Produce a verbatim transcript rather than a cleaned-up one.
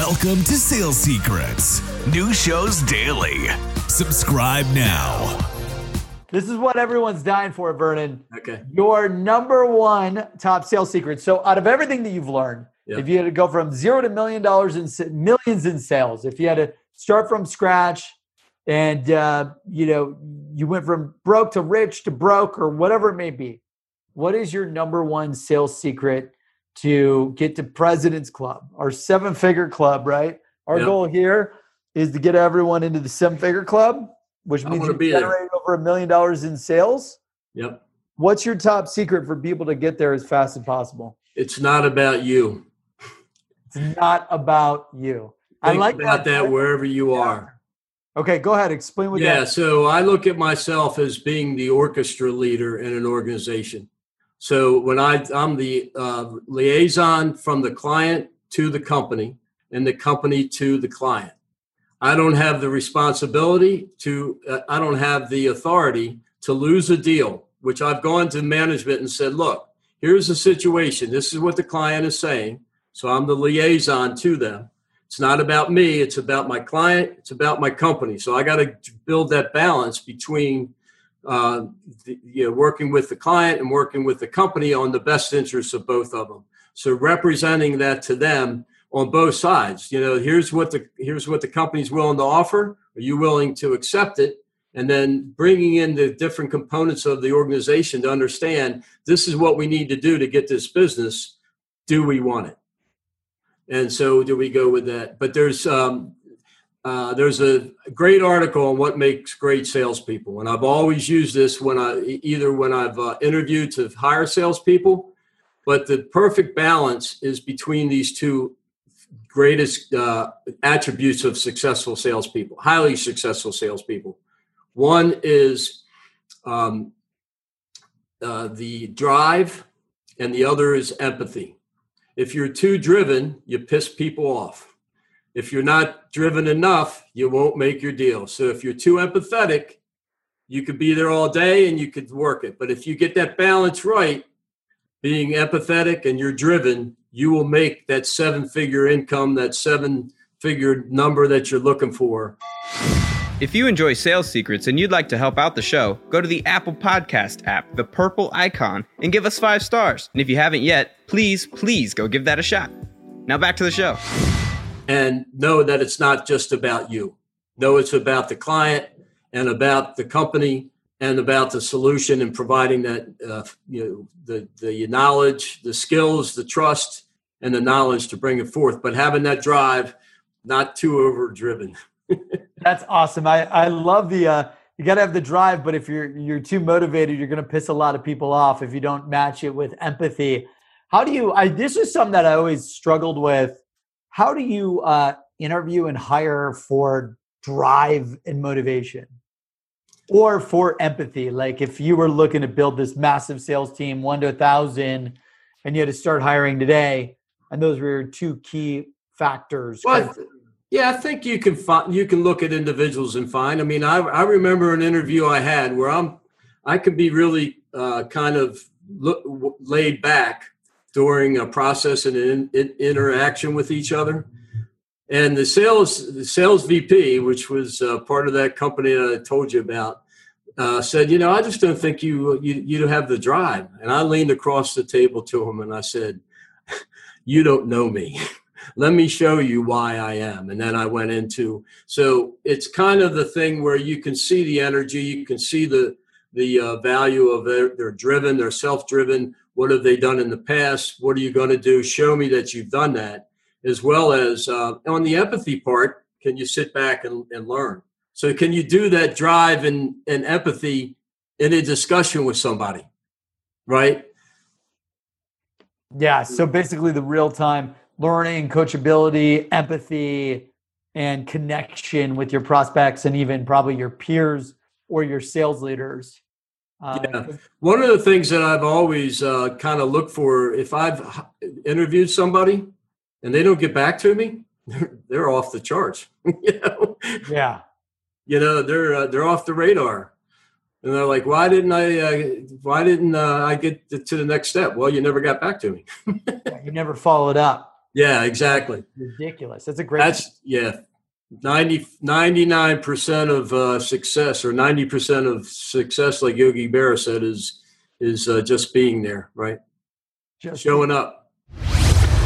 Welcome to Sales Secrets. New shows daily. Subscribe now. This is what everyone's dying for, Vernon. Okay. Your number one top sales secret. So out of everything that you've learned, yep. if you had to go from zero to million dollars in millions in sales, if you had to start from scratch and, uh, you know, you went from broke to rich to broke or whatever it may be, what is your number one sales secret to get to President's Club, our seven-figure club, right? Our yep. goal here is to get everyone into the seven-figure club, which means you generate over a million dollars in sales. Yep. What's your top secret for people to get there as fast as possible? It's not about you. It's not about you. Think I like about that, that wherever you yeah. are. Okay, go ahead. Explain what yeah, that is. Yeah, so I look at myself as being the orchestra leader in an organization. So when I, I'm the uh, liaison from the client to the company and the company to the client. I don't have the responsibility to, uh, I don't have the authority to lose a deal, which I've gone to management and said, look, here's the situation. This is what the client is saying. So I'm the liaison to them. It's not about me. It's about my client. It's about my company. So I got to build that balance between Uh, the, you know, working with the client and working with the company on the best interests of both of them. So representing that to them on both sides, you know, here's what the, here's what the company's willing to offer. Are you willing to accept it? And then bringing in the different components of the organization to understand this is what we need to do to get this business. Do we want it? And so do we go with that? But there's, um, Uh, there's a great article on what makes great salespeople. And I've always used this when I, either when I've uh, interviewed to hire salespeople, but the perfect balance is between these two greatest uh, attributes of successful salespeople, highly successful salespeople. One is um, uh, the drive and the other is empathy. If you're too driven, you piss people off. If you're not driven enough, you won't make your deal. So if you're too empathetic, you could be there all day and you could work it. But if you get that balance right, being empathetic and you're driven, you will make that seven-figure income, that seven-figure number that you're looking for. If you enjoy Sales Secrets and you'd like to help out the show, go to the Apple Podcast app, the purple icon, and give us five stars. And if you haven't yet, please, please go give that a shot. Now back to the show. And know that it's not just about you. Know it's about the client and about the company and about the solution and providing that uh, you know the the knowledge, the skills, the trust, and the knowledge to bring it forth. But having that drive, not too overdriven. That's awesome. I, I love the uh, you got to have the drive, but if you're you're too motivated, you're going to piss a lot of people off if you don't match it with empathy. How do you? I this is something that I always struggled with. How do you uh, interview and hire for drive and motivation or for empathy? Like if you were looking to build this massive sales team, one to a thousand, and you had to start hiring today, and those were your two key factors. Well, I th- yeah, I think you can find, you can look at individuals and find. I mean, I, I remember an interview I had where I'm, I could be really uh, kind of lo- laid back during a process and an in, in interaction with each other. And the sales the sales V P, which was uh, part of that company that I told you about, uh, said, you know, I just don't think you, you you have the drive. And I leaned across the table to him and I said, you don't know me. Let me show you why I am. And then I went into, so it's kind of the thing where you can see the energy, you can see the, the uh, value of their, their driven, their self-driven. What have they done in the past? What are you going to do? Show me that you've done that. As well as uh, on the empathy part, can you sit back and, and learn? So can you do that drive and, and empathy in a discussion with somebody, right? Yeah, so basically the real-time learning, coachability, empathy, and connection with your prospects and even probably your peers or your sales leaders. Yeah. One of the things that I've always uh, kind of looked for, if I've interviewed somebody and they don't get back to me, they're, they're off the charts. you know? Yeah. You know, they're uh, they're off the radar. And they're like, why didn't I uh, why didn't uh, I get to the next step? Well, you never got back to me. You never followed up. Yeah, exactly. Ridiculous. That's a great. That's yeah. ninety, ninety-nine percent of uh, success, or ninety percent of success, like Yogi Berra said, is is uh, just being there, right? Just showing up.